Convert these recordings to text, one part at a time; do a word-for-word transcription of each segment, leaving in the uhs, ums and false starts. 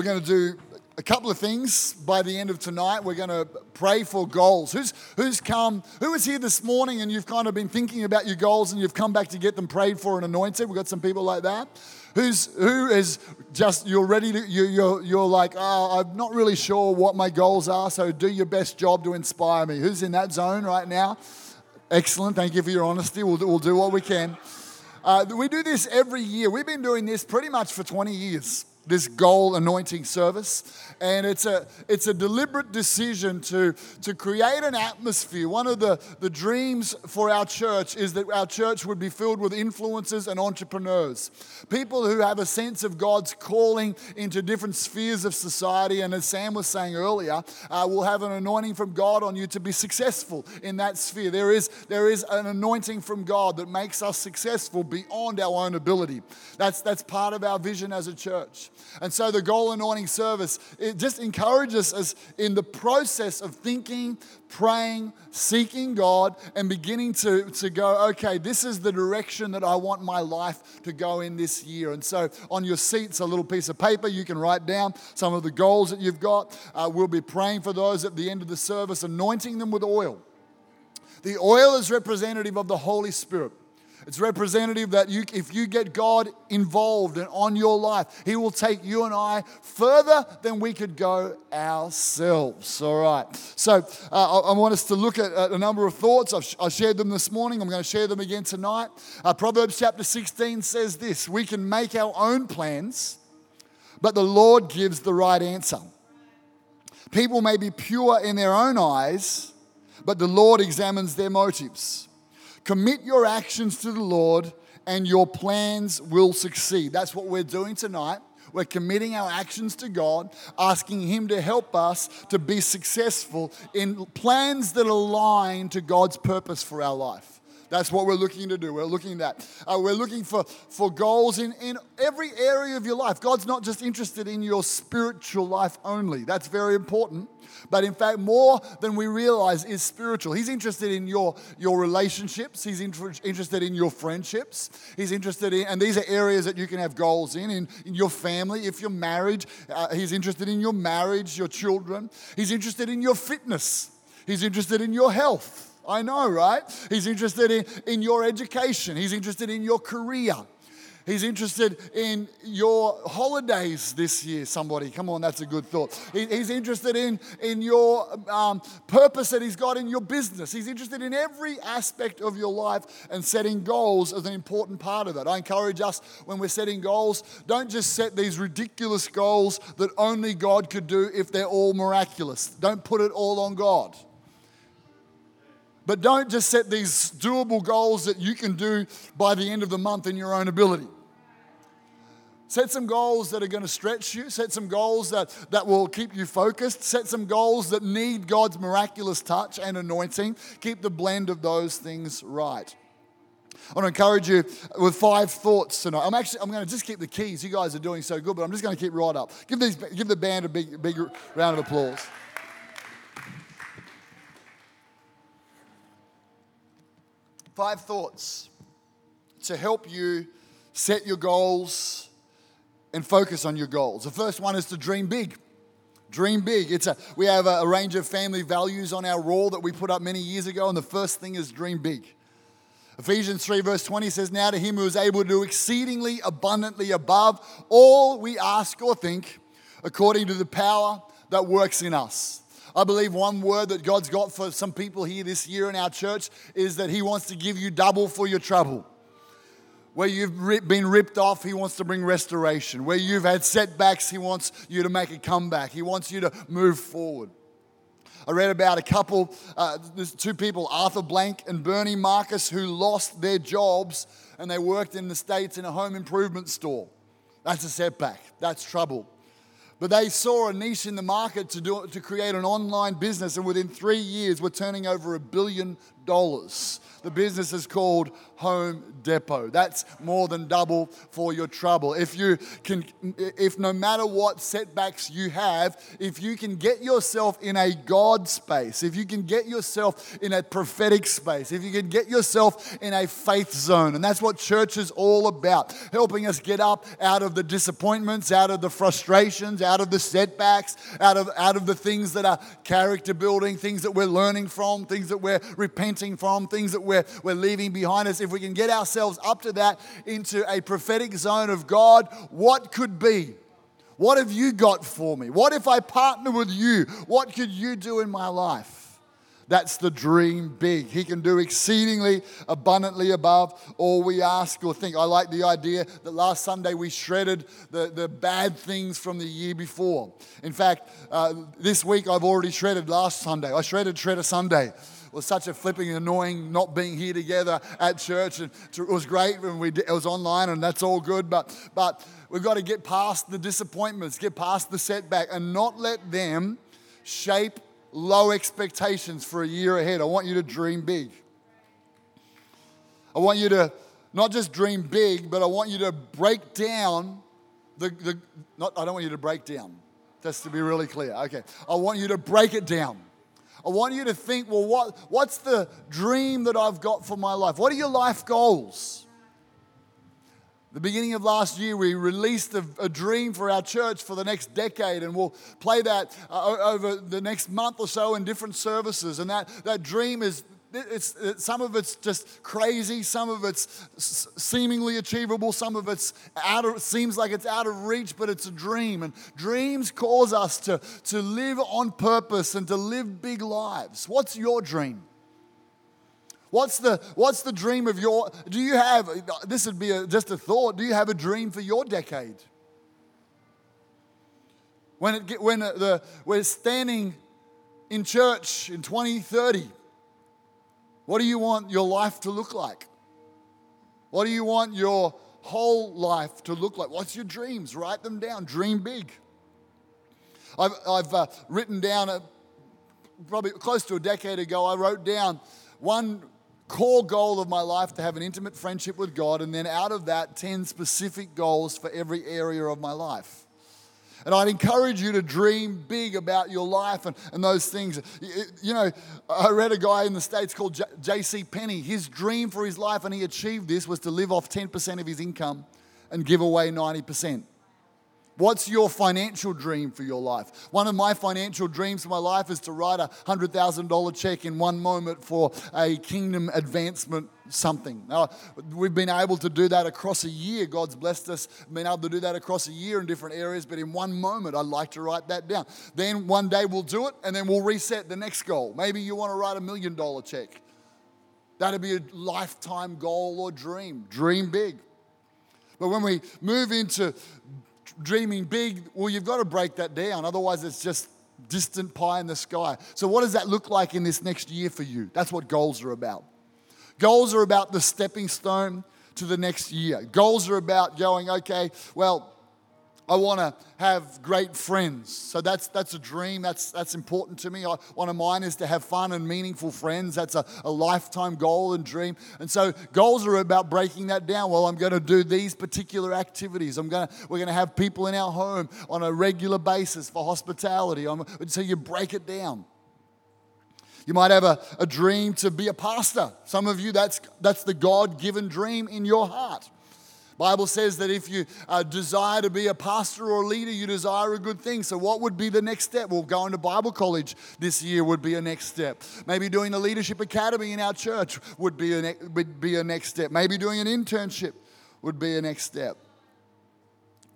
We're going to do a couple of things by the end of tonight. We're going to pray for goals. Who's who's come? Who is here this morning and you've kind of been thinking about your goals and you've come back to get them prayed for and anointed? We've got some people like that. Who's who is just you're ready to you you're you're like, oh, I'm not really sure what my goals are, so do your best job to inspire me. Who's in that zone right now? Excellent. Thank you for your honesty. We'll do, we'll do what we can. Uh, we do this every year. We've been doing this pretty much for twenty years. This goal anointing service, and it's a it's a deliberate decision to to create an atmosphere. One of the, the dreams for our church is that our church would be filled with influencers and entrepreneurs, people who have a sense of God's calling into different spheres of society. And as Sam was saying earlier, uh, we'll have an anointing from God on you to be successful in that sphere. There is there is an anointing from God that makes us successful beyond our own ability. That's that's part of our vision as a church. And so the Goal Anointing Service, it just encourages us in the process of thinking, praying, seeking God, and beginning to, to go, okay, this is the direction that I want my life to go in this year. And so on your seats, a little piece of paper, you can write down some of the goals that you've got. Uh, we'll be praying for those at the end of the service, anointing them with oil. The oil is representative of the Holy Spirit. It's representative that you, if you get God involved and on your life, He will take you and I further than we could go ourselves. All right. So uh, I want us to look at a number of thoughts. I've, I shared them this morning. I'm going to share them again tonight. Uh, Proverbs chapter sixteen says this: we can make our own plans, but the Lord gives the right answer. People may be pure in their own eyes, but the Lord examines their motives. Commit your actions to the Lord and your plans will succeed. That's what we're doing tonight. We're committing our actions to God, asking Him to help us to be successful in plans that align to God's purpose for our life. That's what we're looking to do. We're looking at that. Uh, we're looking for, for goals in, in every area of your life. God's not just interested in your spiritual life only. That's very important. But in fact, more than we realize is spiritual. He's interested in your, your relationships. He's inter- interested in your friendships. He's interested in, and these are areas that you can have goals in, in, in your family. If you're married, uh, He's interested in your marriage, your children. He's interested in your fitness. He's interested in your health. I know, right? He's interested in, in your education. He's interested in your career. He's interested in your holidays this year, somebody. Come on, that's a good thought. He, he's interested in, in your um, purpose that He's got in your business. He's interested in every aspect of your life, and setting goals is an important part of it. I encourage us when we're setting goals, don't just set these ridiculous goals that only God could do if they're all miraculous. Don't put it all on God. But don't just set these doable goals that you can do by the end of the month in your own ability. Set some goals that are going to stretch you. Set some goals that, that will keep you focused. Set some goals that need God's miraculous touch and anointing. Keep the blend of those things right. I want to encourage you with five thoughts tonight. I'm actually I'm going to just keep the keys. You guys are doing so good, but I'm just going to keep right up. Give these give the band a big big round of applause. Five thoughts to help you set your goals and focus on your goals. The first one is to dream big. Dream big. It's a we have a, a range of family values on our roll that we put up many years ago, and the first thing is dream big. Ephesians three verse twenty says, "Now to Him who is able to do exceedingly abundantly above all we ask or think, according to the power that works in us." I believe one word that God's got for some people here this year in our church is that He wants to give you double for your trouble. Where you've been ripped off, He wants to bring restoration. Where you've had setbacks, He wants you to make a comeback. He wants you to move forward. I read about a couple, uh, there's two people, Arthur Blank and Bernie Marcus, who lost their jobs and they worked in the States in a home improvement store. That's a setback. That's trouble. But they saw a niche in the market to do to create an online business, and within three years were turning over a billion dollars. The business is called Home Depot. That's more than double for your trouble. If you can, if no matter what setbacks you have, if you can get yourself in a God space, if you can get yourself in a prophetic space, if you can get yourself in a faith zone, and that's what church is all about, helping us get up out of the disappointments, out of the frustrations, out out of the setbacks, out of, out of the things that are character building, things that we're learning from, things that we're repenting from, things that we're, we're leaving behind us. If we can get ourselves up to that, into a prophetic zone of God, what could be? What have you got for me? What if I partner with you? What could you do in my life? That's the dream big. He can do exceedingly abundantly above all we ask or think. I like the idea that last Sunday we shredded the, the bad things from the year before. In fact, uh, this week I've already shredded last Sunday. I shredded Shredder Sunday. It was such a flipping annoying not being here together at church. And it was great when we did, it was online and that's all good. But, but we've got to get past the disappointments, get past the setback and not let them shape low expectations for a year ahead. I want you to dream big. I want you to not just dream big, but I want you to break down the, the not, I don't want you to break down. Just to be really clear. Okay. I want you to break it down. I want you to think, well, what, what's the dream that I've got for my life? What are your life goals? The beginning of last year, we released a, a dream for our church for the next decade, and we'll play that uh, over the next month or so in different services. And that, that dream is, it's, it's some of it's just crazy, some of it's seemingly achievable, some of it's out of, seems like it's out of reach, but it's a dream. And dreams cause us to, to live on purpose and to live big lives. What's your dream? What's the what's the dream of your, do you have, this would be a, just a thought, do you have a dream for your decade? When it get, when the we're standing in church in twenty thirty, what do you want your life to look like? What do you want your whole life to look like? What's your dreams? Write them down. Dream big. I've, I've uh, written down, a, probably close to a decade ago, I wrote down one core goal of my life, to have an intimate friendship with God, and then out of that, ten specific goals for every area of my life. And I'd encourage you to dream big about your life and, and those things. You, you know, I read a guy in the States called J C Penney. His dream for his life, and he achieved this, was to live off ten percent of his income and give away ninety percent. What's your financial dream for your life? One of my financial dreams for my life is to write a one hundred thousand dollars check in one moment for a kingdom advancement something. Now, we've been able to do that across a year. God's blessed us, been able to do that across a year in different areas, but in one moment, I'd like to write that down. Then one day we'll do it, and then we'll reset the next goal. Maybe you want to write a million dollar check. That'd be a lifetime goal or dream. Dream big. But when we move into dreaming big, well, you've got to break that down. Otherwise, it's just distant pie in the sky. So what does that look like in this next year for you? That's what goals are about. Goals are about the stepping stone to the next year. Goals are about going, okay, well, I want to have great friends. So that's that's a dream. That's that's important to me. I, one of mine is to have fun and meaningful friends. That's a, a lifetime goal and dream. And so goals are about breaking that down. Well, I'm going to do these particular activities. I'm going to we're going to have people in our home on a regular basis for hospitality. I'm, so you break it down. You might have a, a dream to be a pastor. Some of you, that's that's the God-given dream in your heart. Bible says that if you uh, desire to be a pastor or a leader, you desire a good thing. So what would be the next step? Well, going to Bible college this year would be a next step. Maybe doing the leadership academy in our church would be a, ne- would be a next step. Maybe doing an internship would be a next step.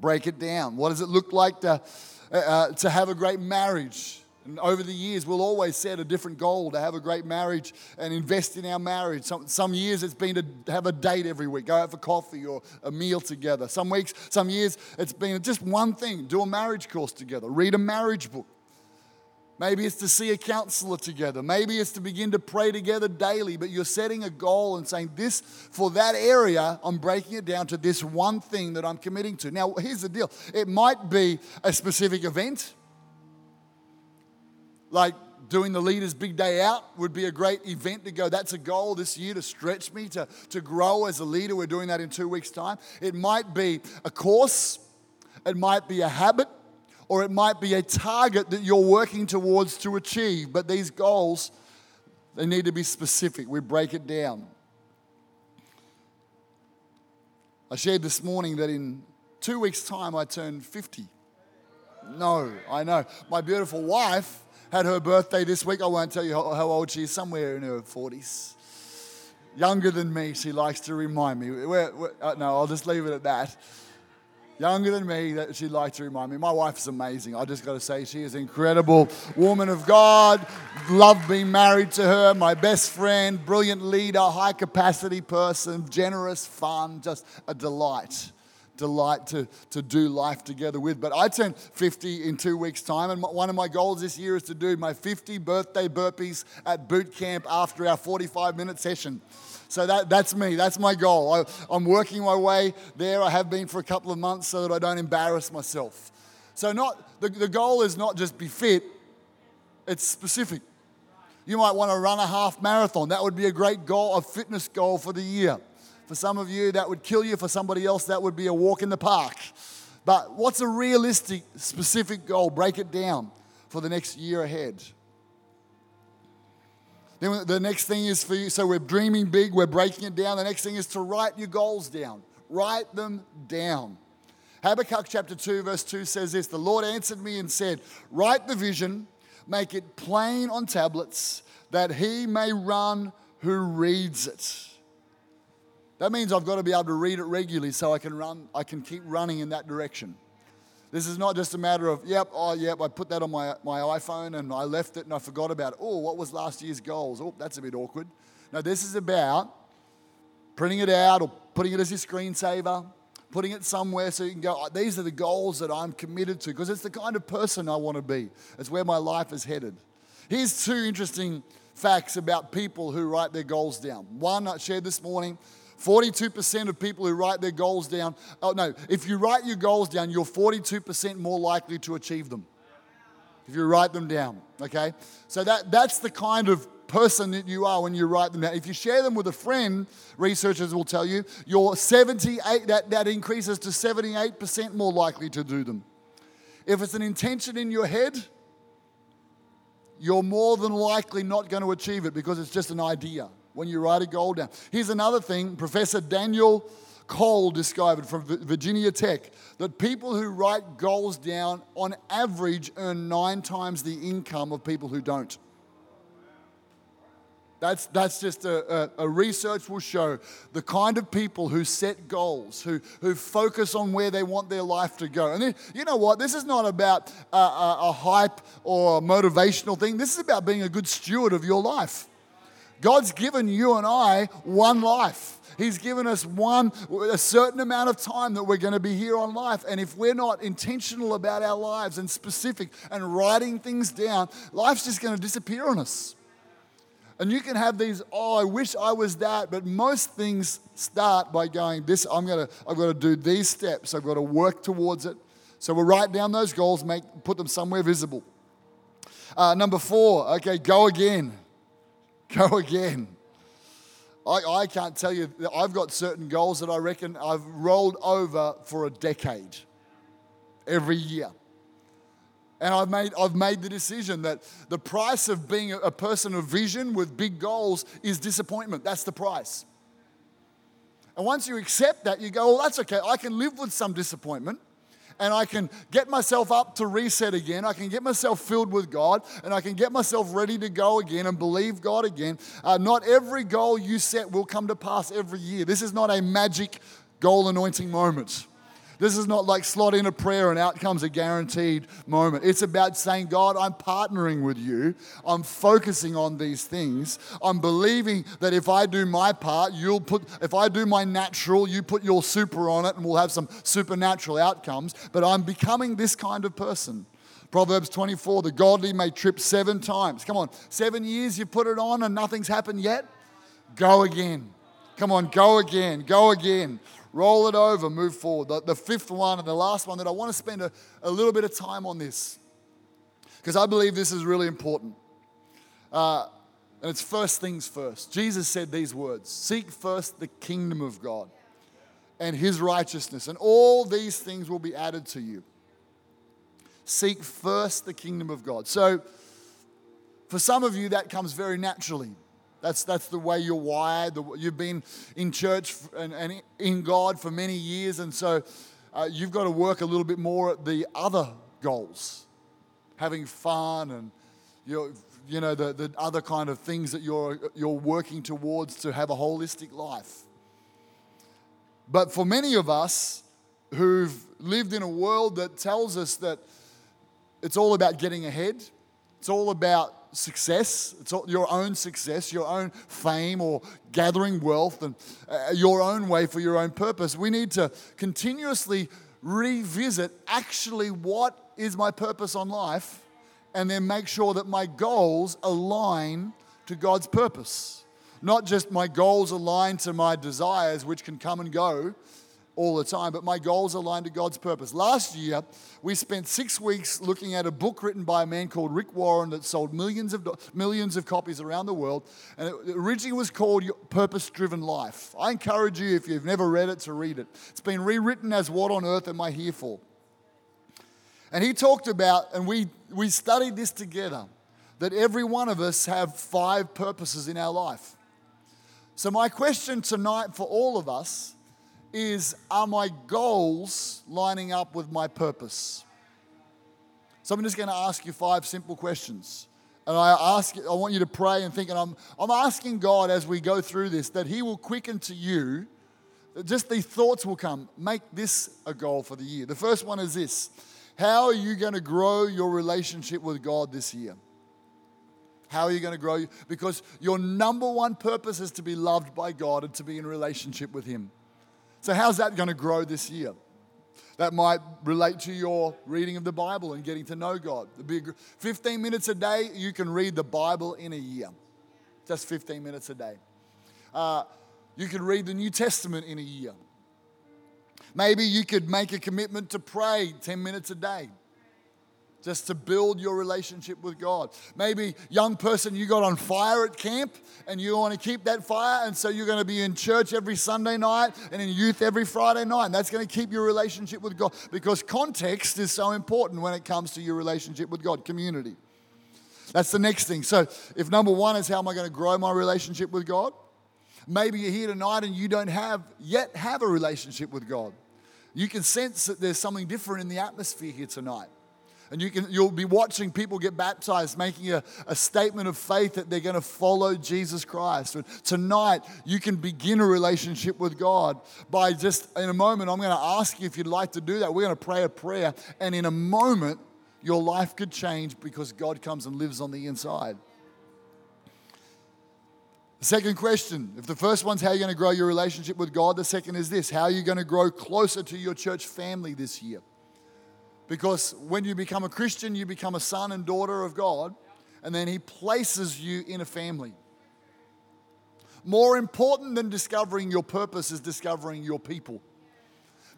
Break it down. What does it look like to, uh, to have a great marriage? And over the years, we'll always set a different goal to have a great marriage and invest in our marriage. Some, some years it's been to have a date every week, go out for coffee or a meal together. Some weeks, some years it's been just one thing, do a marriage course together, read a marriage book. Maybe it's to see a counselor together. Maybe it's to begin to pray together daily, but you're setting a goal and saying this, for that area, I'm breaking it down to this one thing that I'm committing to. Now, here's the deal. It might be a specific event, like doing the Leaders Big Day Out would be a great event to go, that's a goal this year to stretch me, to, to grow as a leader. We're doing that in two weeks' time. It might be a course, it might be a habit, or it might be a target that you're working towards to achieve. But these goals, they need to be specific. We break it down. I shared this morning that in two weeks' time I turned fifty. No, I know. My beautiful wife had her birthday this week. I won't tell you how old she is, somewhere in her forties. Younger than me, she likes to remind me. We're, we're, uh, no, I'll just leave it at that. Younger than me, that she likes to remind me. My wife is amazing. I just got to say, she is an incredible woman of God. Love being married to her. My best friend, brilliant leader, high capacity person, generous, fun, just a delight. Delight to, to do life together with. But I turn fifty in two weeks' time, and one of my goals this year is to do my fifty birthday burpees at boot camp after our forty-five minute session. So that, that's me. That's my goal. I, I'm working my way there. I have been for a couple of months so that I don't embarrass myself. So not the, the goal is not just be fit. It's specific. You might want to run a half marathon. That would be a great goal, a fitness goal for the year. For some of you, that would kill you. For somebody else, that would be a walk in the park. But what's a realistic, specific goal? Break it down for the next year ahead. Then the next thing is for you, so we're dreaming big, we're breaking it down. The next thing is to write your goals down. Write them down. Habakkuk chapter two, verse two says this, "The Lord answered me and said, write the vision, make it plain on tablets, that he may run who reads it." That means I've got to be able to read it regularly so I can run. I can keep running in that direction. This is not just a matter of, yep, oh, yep, I put that on my, my iPhone and I left it and I forgot about it. Oh, what was last year's goals? Oh, that's a bit awkward. No, this is about printing it out or putting it as your screensaver, putting it somewhere so you can go, oh, these are the goals that I'm committed to, because it's the kind of person I want to be. It's where my life is headed. Here's two interesting facts about people who write their goals down. One I shared this morning. forty-two percent of people who write their goals down, oh no, if you write your goals down, you're forty-two percent more likely to achieve them. If you write them down, okay? So that, that's the kind of person that you are when you write them down. If you share them with a friend, researchers will tell you, you're seventy-eight, that, that increases to seventy-eight percent more likely to do them. If it's an intention in your head, you're more than likely not going to achieve it because it's just an idea. When you write a goal down. Here's another thing Professor Daniel Cole discovered from Virginia Tech, that people who write goals down on average earn nine times the income of people who don't. That's, that's just a, a, a research will show the kind of people who set goals, who, who focus on where they want their life to go. And then, you know what? This is not about a, a, a hype or a motivational thing. This is about being a good steward of your life. God's given you and I one life. He's given us one, a certain amount of time that we're going to be here on life. And if we're not intentional about our lives and specific and writing things down, life's just going to disappear on us. And you can have these, oh, I wish I was that. But most things start by going, this, I'm going to, I've got to do these steps. I've got to work towards it. So we'll write down those goals, make, put them somewhere visible. Uh, number four, okay, go again. Go again. I, I can't tell you, I've got certain goals that I reckon I've rolled over for a decade, every year. And I've made I've made the decision that the price of being a person of vision with big goals is disappointment. That's the price. And once you accept that, you go, well, that's okay. I can live with some disappointment. And I can get myself up to reset again. I can get myself filled with God. And I can get myself ready to go again and believe God again. Uh, not every goal you set will come to pass every year. This is not a magic goal anointing moment. This is not like slot in a prayer and out comes a guaranteed moment. It's about saying, God, I'm partnering with you. I'm focusing on these things. I'm believing that if I do my part, you'll put, if I do my natural, you put your super on it and we'll have some supernatural outcomes. But I'm becoming this kind of person. Proverbs twenty-four, the godly may trip seven times. Come on, seven years you put it on and nothing's happened yet? Go again. Come on, go again, go again. Roll it over, move forward. The, the fifth one and the last one that I want to spend a, a little bit of time on this, because I believe this is really important. Uh, and it's first things first. Jesus said these words, "Seek first the kingdom of God and his righteousness, and all these things will be added to you." Seek first the kingdom of God. So for some of you, that comes very naturally. That's that's the way you're wired. You've been in church and, and in God for many years, and so uh, you've got to work a little bit more at the other goals, having fun and, you know, you know the, the other kind of things that you're you're working towards to have a holistic life. But for many of us who've lived in a world that tells us that it's all about getting ahead, it's all about success, it's all your own success, your own fame or gathering wealth and uh, your own way for your own purpose, we need to continuously revisit actually what is my purpose on life, and then make sure that my goals align to God's purpose. Not just my goals align to my desires, which can come and go all the time, but my goals align to God's purpose. Last year, we spent six weeks looking at a book written by a man called Rick Warren that sold millions of millions of copies around the world, and it originally was called Purpose-Driven Life. I encourage you, if you've never read it, to read it. It's been rewritten as What on Earth Am I Here For? And he talked about, and we, we studied this together, that every one of us have five purposes in our life. So my question tonight for all of us is, are my goals lining up with my purpose? So I'm just going to ask you five simple questions. And I ask, I want you to pray and think, and I'm, I'm asking God as we go through this, that he will quicken to you, just these thoughts will come, make this a goal for the year. The first one is this: how are you going to grow your relationship with God this year? How are you going to grow? Because your number one purpose is to be loved by God and to be in relationship with him. So how's that going to grow this year? That might relate to your reading of the Bible and getting to know God. fifteen minutes a day, you can read the Bible in a year. Just fifteen minutes a day. Uh, you can read the New Testament in a year. Maybe you could make a commitment to pray ten minutes a day just to build your relationship with God. Maybe, young person, you got on fire at camp and you want to keep that fire, and so you're going to be in church every Sunday night and in youth every Friday night, and that's going to keep your relationship with God, because context is so important when it comes to your relationship with God, community. That's the next thing. So if number one is how am I going to grow my relationship with God, maybe you're here tonight and you don't have yet have a relationship with God. You can sense that there's something different in the atmosphere here tonight. And you can, you'll be watching people get baptized, making a, a statement of faith that they're going to follow Jesus Christ. And tonight, you can begin a relationship with God by just, in a moment, I'm going to ask you if you'd like to do that. We're going to pray a prayer. And in a moment, your life could change because God comes and lives on the inside. Second question, if the first one's how you're going to grow your relationship with God, the second is this: how are you going to grow closer to your church family this year? Because when you become a Christian, you become a son and daughter of God, and then he places you in a family. More important than discovering your purpose is discovering your people.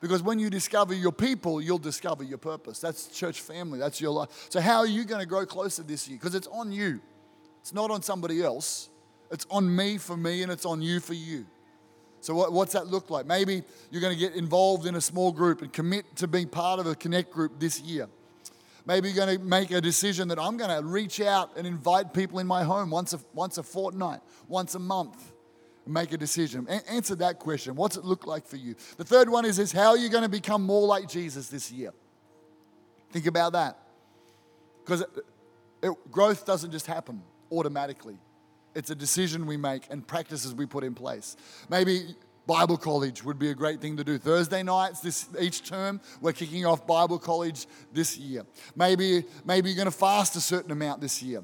Because when you discover your people, you'll discover your purpose. That's church family, that's your life. So how are you going to grow closer this year? Because it's on you, it's not on somebody else. It's on me for me, and it's on you for you. So what, what's that look like? Maybe you're going to get involved in a small group and commit to being part of a connect group this year. Maybe you're going to make a decision that I'm going to reach out and invite people in my home once a, once a fortnight, once a month, and make a decision. A- answer that question. What's it look like for you? The third one is this: how are you going to become more like Jesus this year? Think about that. Because it, it, growth doesn't just happen automatically. It's a decision we make and practices we put in place. Maybe Bible college would be a great thing to do. Thursday nights this each term, we're kicking off Bible college this year. Maybe, maybe you're going to fast a certain amount this year.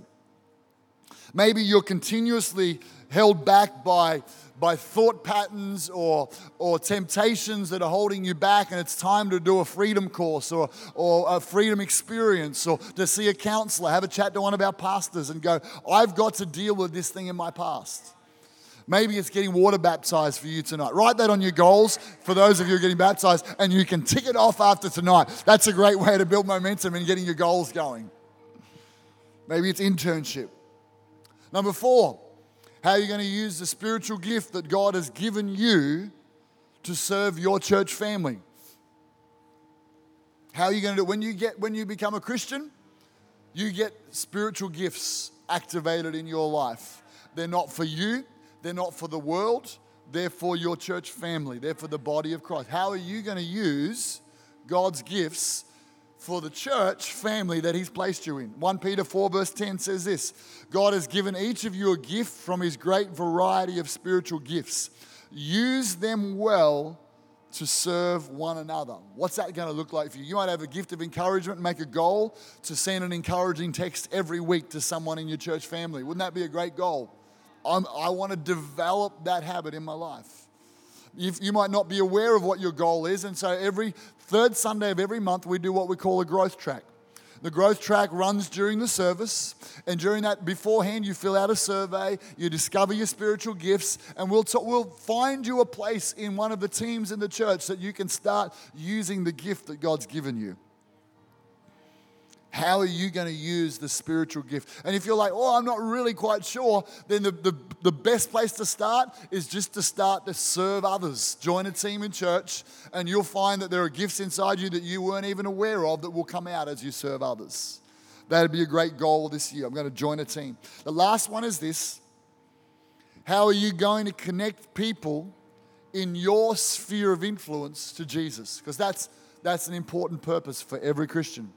Maybe you're continuously held back by, by thought patterns or, or temptations that are holding you back, and it's time to do a freedom course or, or a freedom experience, or to see a counselor, have a chat to one of our pastors and go, I've got to deal with this thing in my past. Maybe it's getting water baptized for you tonight. Write that on your goals for those of you who are getting baptized, and you can tick it off after tonight. That's a great way to build momentum in getting your goals going. Maybe it's internship. Number four, how are you going to use the spiritual gift that God has given you to serve your church family? How are you going to do it? When you get, when you become a Christian, you get spiritual gifts activated in your life. They're not for you. They're not for the world. They're for your church family. They're for the body of Christ. How are you going to use God's gifts for the church family that he's placed you in. First Peter four verse ten says this, God has given each of you a gift from his great variety of spiritual gifts. Use them well to serve one another. What's that going to look like for you? You might have a gift of encouragement and make a goal to send an encouraging text every week to someone in your church family. Wouldn't that be a great goal? I'm, I want to develop that habit in my life. You, you might not be aware of what your goal is, and so every third Sunday of every month we do what we call a growth track. The growth track runs during the service, and during that beforehand you fill out a survey, you discover your spiritual gifts, and we'll t- we'll find you a place in one of the teams in the church that you can start using the gift that God's given you. How are you going to use the spiritual gift? And if you're like, oh, I'm not really quite sure, then the, the, the best place to start is just to start to serve others. Join a team in church, and you'll find that there are gifts inside you that you weren't even aware of that will come out as you serve others. That would be a great goal this year. I'm going to join a team. The last one is this. How are you going to connect people in your sphere of influence to Jesus? Because that's, that's an important purpose for every Christian.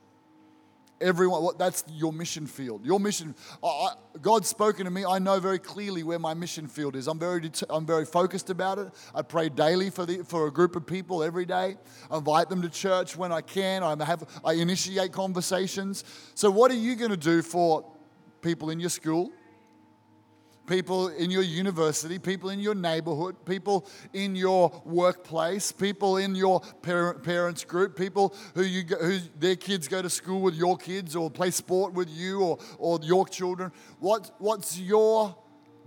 Everyone, that's your mission field. Your mission, I, God's spoken to me. I know very clearly where my mission field is. I'm very, I'm very focused about it. I pray daily for the, for a group of people every day. I invite them to church when I can. I have, I initiate conversations. So what are you going to do for people in your school, people in your university, people in your neighborhood, people in your workplace, people in your parent, parents group, people who you go, who their kids go to school with your kids or play sport with you or, or your children. What, what's your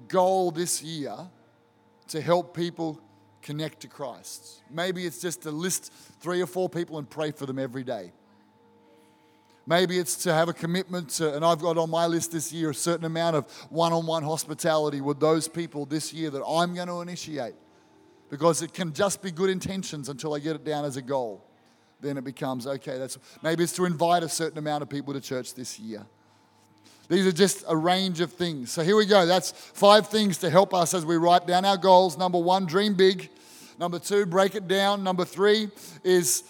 goal this year to help people connect to Christ? Maybe it's just to list three or four people and pray for them every day. Maybe it's to have a commitment to, and I've got on my list this year a certain amount of one-on-one hospitality with those people this year that I'm going to initiate, because it can just be good intentions until I get it down as a goal. Then it becomes, okay, that's, maybe it's to invite a certain amount of people to church this year. These are just a range of things. So here we go. That's five things to help us as we write down our goals. Number one, dream big. Number two, break it down. Number three is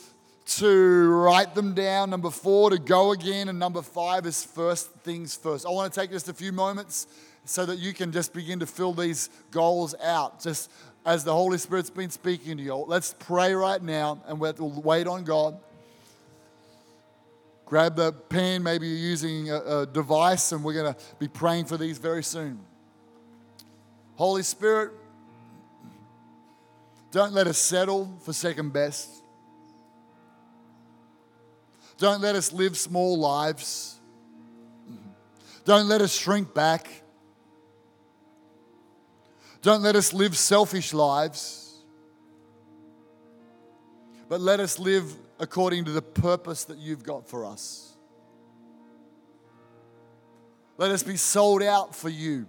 to write them down. Number four, to go again. And number five is first things first. I want to take just a few moments so that you can just begin to fill these goals out, just as the Holy Spirit's been speaking to you. Let's pray right now, and we'll wait on God. Grab the pen, maybe you're using a, a device, and we're going to be praying for these very soon. Holy Spirit, don't let us settle for second best. Don't let us live small lives. Don't let us shrink back. Don't let us live selfish lives. But let us live according to the purpose that you've got for us. Let us be sold out for you.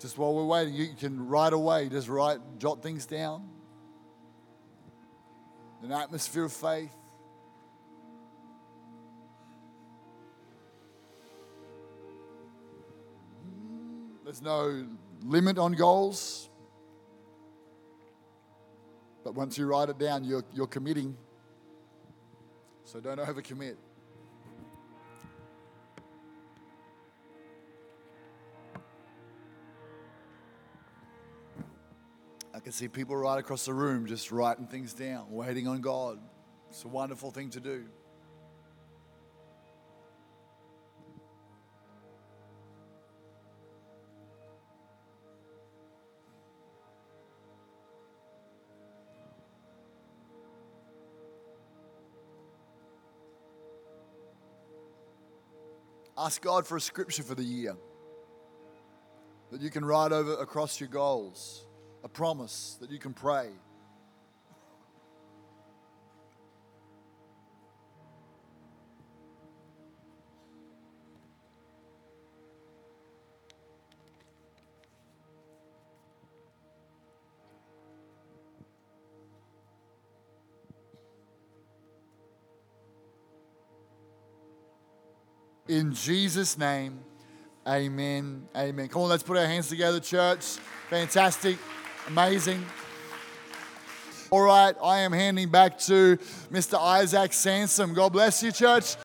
Just while we're waiting, you can right away just write, jot things down. An atmosphere of faith. There's no limit on goals. But once you write it down, you're, you're committing. So don't overcommit. I can see people right across the room just writing things down, waiting on God. It's a wonderful thing to do. Ask God for a scripture for the year that you can write over across your goals. A promise that you can pray. In Jesus' name, Amen. Amen. Come on, let's put our hands together, church. Fantastic. Amazing. All right, I am handing back to Mister Isaac Sansom. God bless you, church.